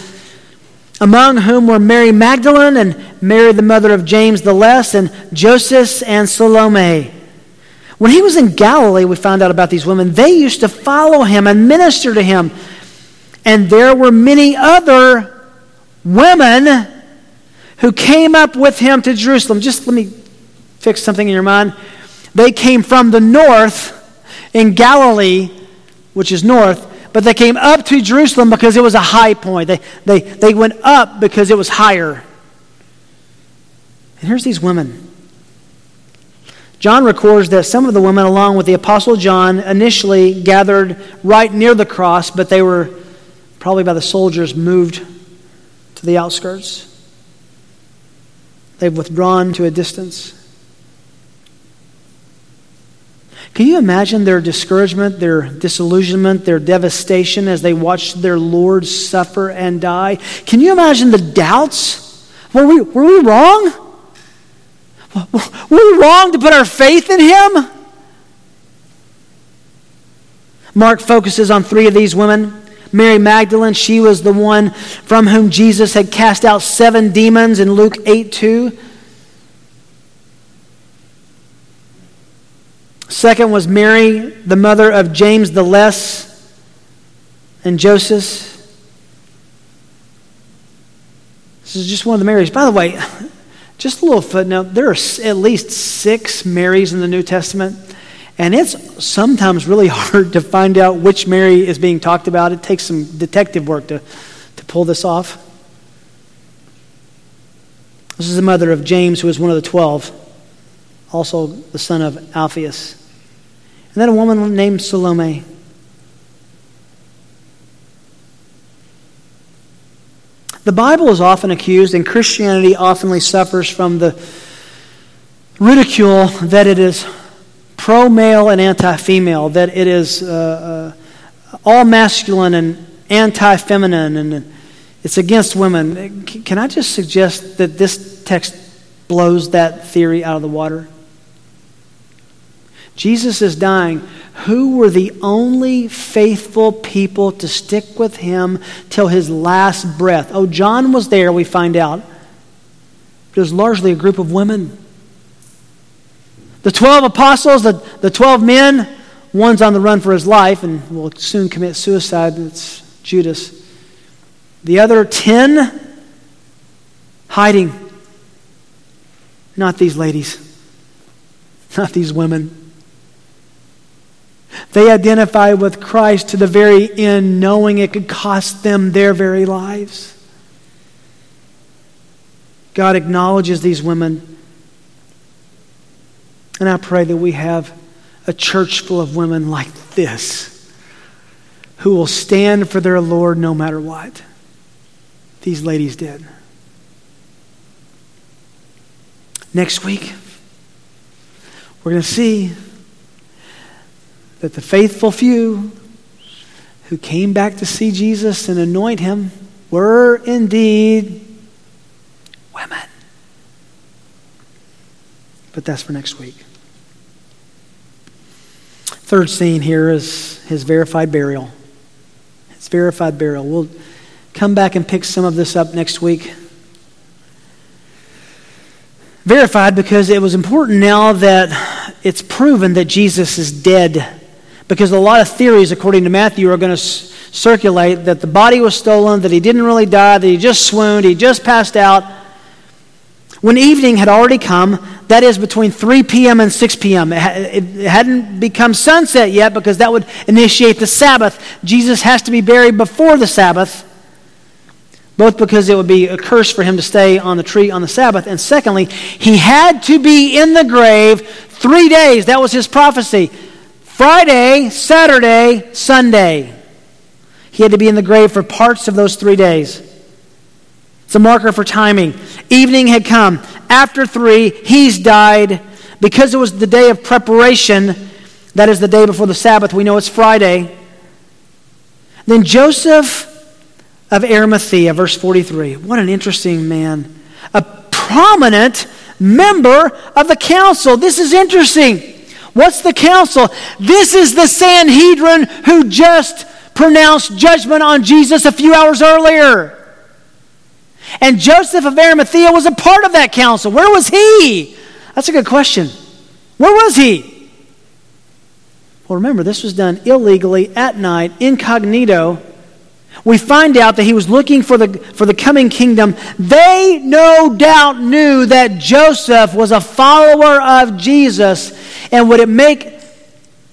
among whom were Mary Magdalene and Mary the mother of James the Less and Joseph and Salome. When he was in Galilee, we found out about these women. They used to follow him and minister to him. And there were many other women who came up with him to Jerusalem. Just let me fix something in your mind. They came from the north in Galilee, which is north, but they came up to Jerusalem because it was a high point. They went up because it was higher. And here's these women. John records that some of the women, along with the Apostle John, initially gathered right near the cross, but they were probably by the soldiers moved to the outskirts. They've withdrawn to a distance. Can you imagine their discouragement, their disillusionment, their devastation as they watched their Lord suffer and die? Can you imagine the doubts? Were we wrong? Were we wrong to put our faith in him? Mark focuses on 3 of these women. Mary Magdalene, she was the one from whom Jesus had cast out 7 demons in Luke 8:2. Second was Mary, the mother of James the Less and Joseph. This is just one of the Marys. By the way, Just a little footnote, there are at least 6 Marys in the New Testament, and it's sometimes really hard to find out which Mary is being talked about. It takes some detective work to pull this off. This is the mother of James, who is one of the 12, also the son of Alphaeus. And then a woman named Salome. The Bible is often accused, and Christianity often suffers from the ridicule that it is pro-male and anti-female, that it is all masculine and anti-feminine, and it's against women. Can I just suggest that this text blows that theory out of the water? Jesus is dying. Who were the only faithful people to stick with him till his last breath? Oh, John was there, we find out. But it was largely a group of women. The 12 apostles, the 12 men, one's on the run for his life and will soon commit suicide. It's Judas. The other 10, hiding. Not these ladies. Not these women. They identify with Christ to the very end, knowing it could cost them their very lives. God acknowledges these women. And I pray that we have a church full of women like this who will stand for their Lord no matter what. These ladies did. Next week, we're going to see that the faithful few who came back to see Jesus and anoint him were indeed women. But that's for next week. Third scene here is his verified burial. His verified burial. We'll come back and pick some of this up next week. Verified because it was important now that it's proven that Jesus is dead. Because a lot of theories, according to Matthew, are going to circulate that the body was stolen, that he didn't really die, that he just swooned, he just passed out. When evening had already come, that is between 3 p.m. and 6 p.m., it hadn't become sunset yet because that would initiate the Sabbath. Jesus has to be buried before the Sabbath, both because it would be a curse for him to stay on the tree on the Sabbath, and secondly, he had to be in the grave 3 days. That was his prophecy. Friday, Saturday, Sunday. He had to be in the grave for parts of those 3 days. It's a marker for timing. Evening had come. After 3, he's died. Because it was the day of preparation, that is the day before the Sabbath, we know it's Friday. Then Joseph of Arimathea, verse 43. What an interesting man. A prominent member of the council. This is interesting. What's the council? This is the Sanhedrin who just pronounced judgment on Jesus a few hours earlier. And Joseph of Arimathea was a part of that council. Where was he? That's a good question. Where was he? Well, remember, this was done illegally at night, incognito. We find out that he was looking for the coming kingdom. They no doubt knew that Joseph was a follower of Jesus. And would it make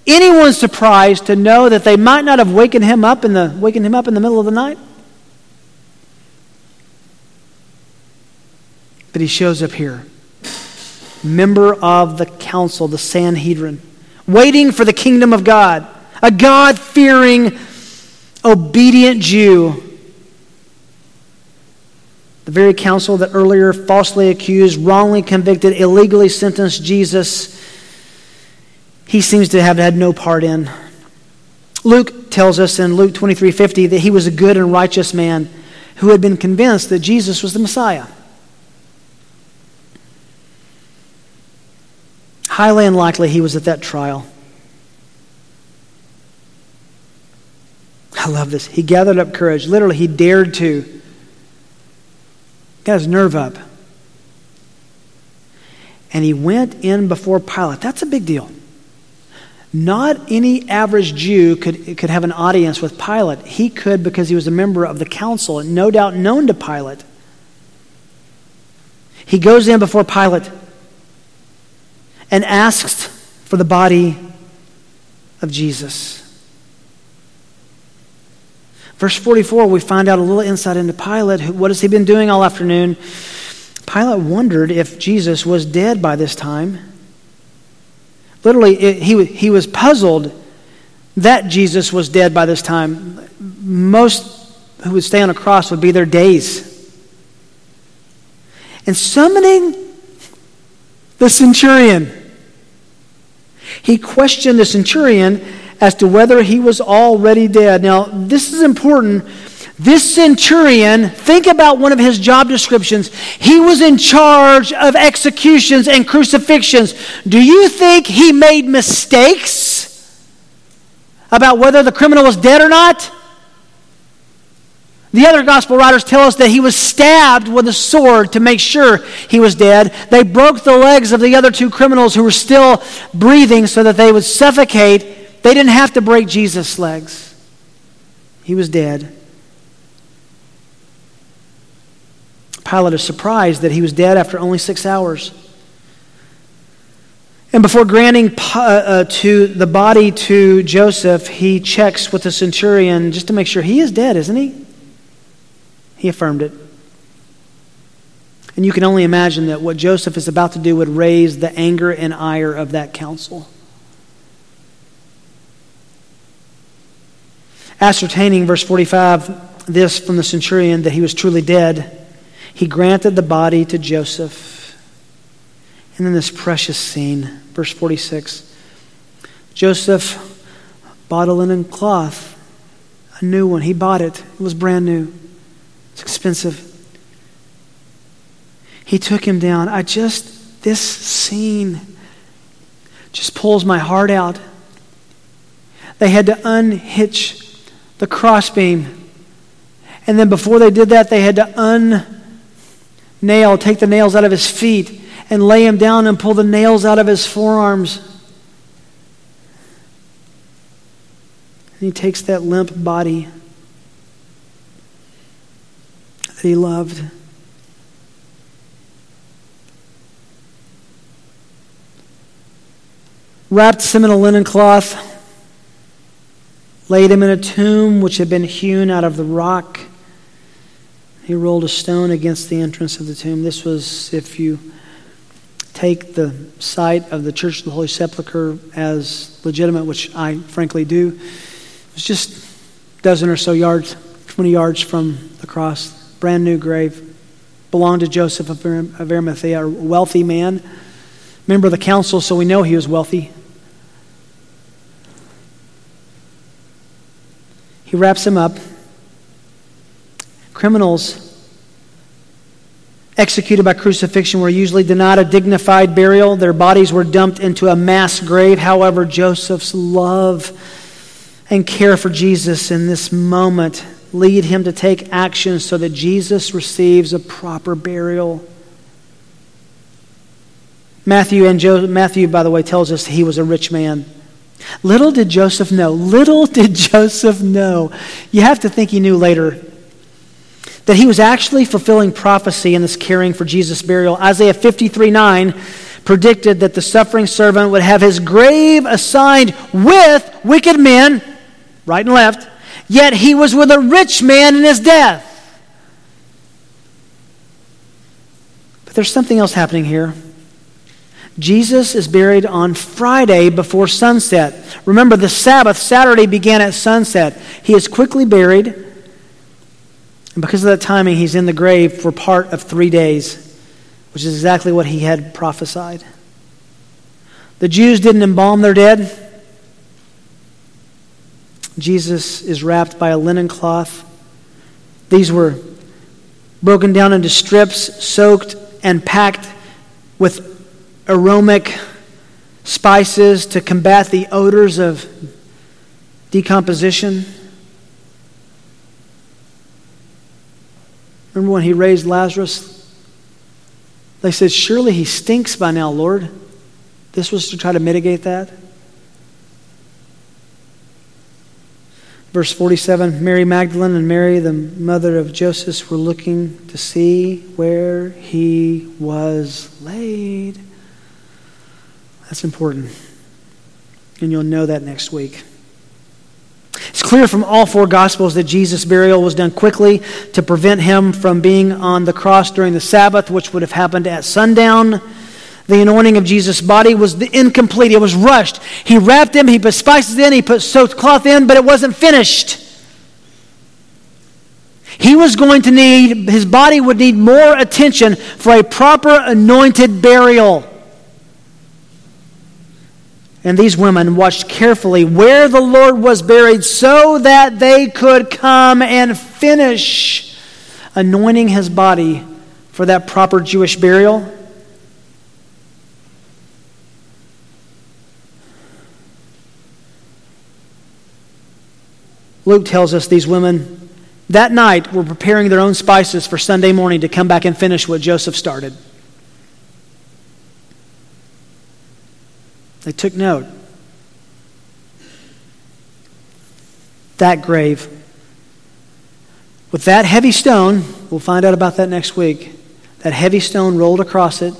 anyone surprised to know that they might not have wakened him up in the middle of the night? But he shows up here, member of the council, the Sanhedrin, waiting for the kingdom of God, a God-fearing, obedient Jew. The very council that earlier falsely accused, wrongly convicted, illegally sentenced Jesus, he seems to have had no part in. Luke tells us in Luke 23:50 that he was a good and righteous man who had been convinced that Jesus was the Messiah. Highly unlikely he was at that trial. I love this. He gathered up courage. Literally, he dared to. Got his nerve up. And he went in before Pilate. That's a big deal. Not any average Jew could have an audience with Pilate. He could because he was a member of the council and no doubt known to Pilate. He goes in before Pilate and asks for the body of Jesus. Verse 44, we find out a little insight into Pilate. What has he been doing all afternoon? Pilate wondered if Jesus was dead by this time. Literally, he was puzzled that Jesus was dead by this time. Most who would stay on a cross would be their days. And summoning the centurion, he questioned the centurion as to whether he was already dead. Now, this is important. This centurion, think about one of his job descriptions. He was in charge of executions and crucifixions. Do you think he made mistakes about whether the criminal was dead or not? The other gospel writers tell us that he was stabbed with a sword to make sure he was dead. They broke the legs of the other two criminals who were still breathing so that they would suffocate. They didn't have to break Jesus' legs. He was dead. Pilate is surprised that he was dead after only 6 hours. And before granting to the body to Joseph, he checks with the centurion just to make sure he is dead, isn't he? He affirmed it. And you can only imagine that what Joseph is about to do would raise the anger and ire of that council. Ascertaining, verse 45, this from the centurion, that he was truly dead, he granted the body to Joseph. And then this precious scene, verse 46, Joseph bought a linen cloth, a new one. He bought it. It was brand new. It's expensive. He took him down. This scene just pulls my heart out. They had to unhitch the crossbeam. And then before they did that, they had to take the nails out of his feet and lay him down and pull the nails out of his forearms. And he takes that limp body that he loved. Wrapped him in a linen cloth, laid him in a tomb which had been hewn out of the rock. He rolled a stone against the entrance of the tomb. This was, if you take the site of the Church of the Holy Sepulchre as legitimate, which I frankly do, it was just a dozen or so yards, 20 yards from the cross. Brand new grave. Belonged to Joseph of Arimathea, a wealthy man, member of the council, so we know he was wealthy. He wraps him up. Criminals executed by crucifixion were usually denied a dignified burial. Their bodies were dumped into a mass grave. However, Joseph's love and care for Jesus in this moment lead him to take action so that Jesus receives a proper burial. Matthew, by the way, tells us he was a rich man. Little did Joseph know. You have to think he knew later that he was actually fulfilling prophecy in this caring for Jesus' burial. Isaiah 53:9 predicted that the suffering servant would have his grave assigned with wicked men, right and left, yet he was with a rich man in his death. But there's something else happening here. Jesus is buried on Friday before sunset. Remember, the Sabbath, Saturday, began at sunset. He is quickly buried, and because of that timing, he's in the grave for part of 3 days, which is exactly what he had prophesied. The Jews didn't embalm their dead. Jesus is wrapped by a linen cloth. These were broken down into strips, soaked and packed with aromatic spices to combat the odors of decomposition. Remember when he raised Lazarus? They said, "Surely he stinks by now, Lord." This was to try to mitigate that. Verse 47, Mary Magdalene and Mary, the mother of Joseph, were looking to see where he was laid. That's important. And you'll know that next week. It's clear from all four Gospels that Jesus' burial was done quickly to prevent him from being on the cross during the Sabbath, which would have happened at sundown. The anointing of Jesus' body was incomplete. It was rushed. He wrapped him, he put spices in, he put soaked cloth in, but it wasn't finished. He was going to need, his body would need more attention for a proper anointed burial. And these women watched carefully where the Lord was buried so that they could come and finish anointing his body for that proper Jewish burial. Luke tells us these women that night were preparing their own spices for Sunday morning to come back and finish what Joseph started. They took note. That grave, with that heavy stone, we'll find out about that next week, that heavy stone rolled across it,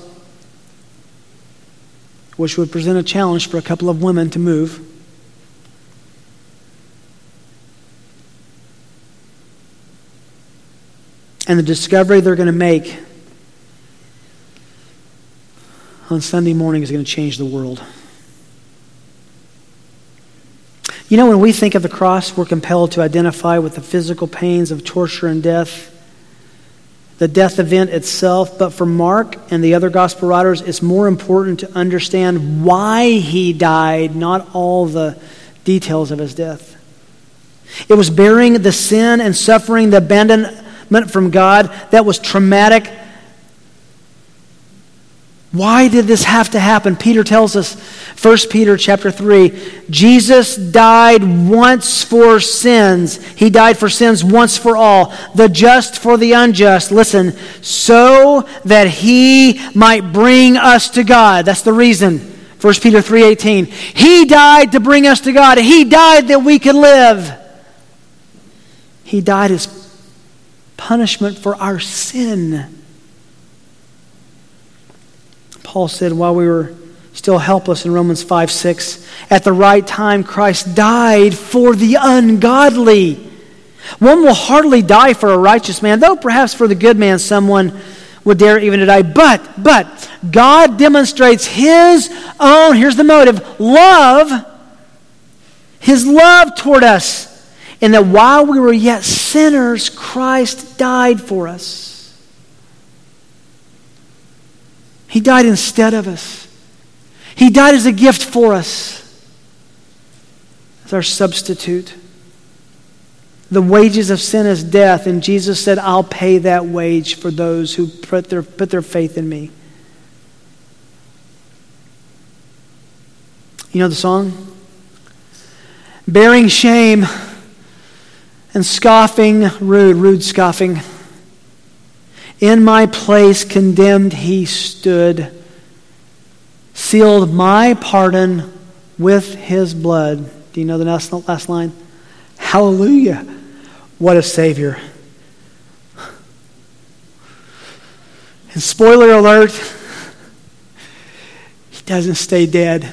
which would present a challenge for a couple of women to move. And the discovery they're going to make on Sunday morning is going to change the world. You know, when we think of the cross, we're compelled to identify with the physical pains of torture and death, the death event itself. But for Mark and the other gospel writers, it's more important to understand why he died, not all the details of his death. It was bearing the sin and suffering, the abandonment from God that was traumatic. Why did this have to happen? Peter tells us, 1 Peter chapter 3, Jesus died once for sins. He died for sins once for all, the just for the unjust. Listen, so that he might bring us to God. That's the reason. 1 Peter 3:18. He died to bring us to God. He died that we could live. He died as punishment for our sin. Paul said while we were still helpless in Romans 5:6, at the right time Christ died for the ungodly. One will hardly die for a righteous man, though perhaps for the good man someone would dare even to die. But God demonstrates his own, here's the motive, love, his love toward us, in that while we were yet sinners, Christ died for us. He died instead of us. He died as a gift for us, as our substitute. The wages of sin is death, and Jesus said, I'll pay that wage for those who put their faith in me. You know the song? Bearing shame and scoffing, rude scoffing. In my place, condemned he stood, sealed my pardon with his blood. Do you know the last line? Hallelujah. What a Savior. And spoiler alert, he doesn't stay dead.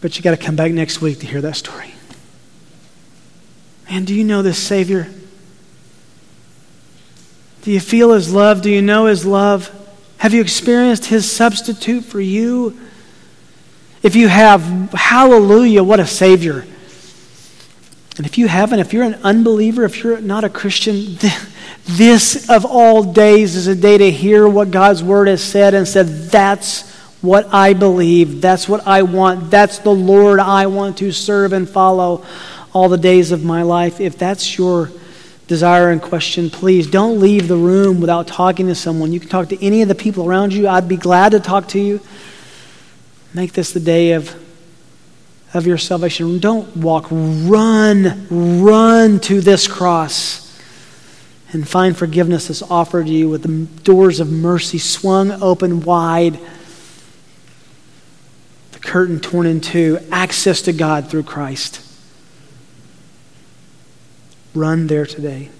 But you got to come back next week to hear that story. Man, do you know this Savior? Do you feel his love? Do you know his love? Have you experienced his substitute for you? If you have, hallelujah, what a Savior. And if you haven't, if you're an unbeliever, if you're not a Christian, this of all days is a day to hear what God's word has said and said, that's what I believe, that's what I want, that's the Lord I want to serve and follow all the days of my life. If that's your desire and question, please don't leave the room without talking to someone. You can talk to any of the people around you. I'd be glad to talk to you. Make this the day of your salvation. Don't walk. Run to this cross and find forgiveness that's offered you with the doors of mercy swung open wide, the curtain torn in two, access to God through Christ. Run there today.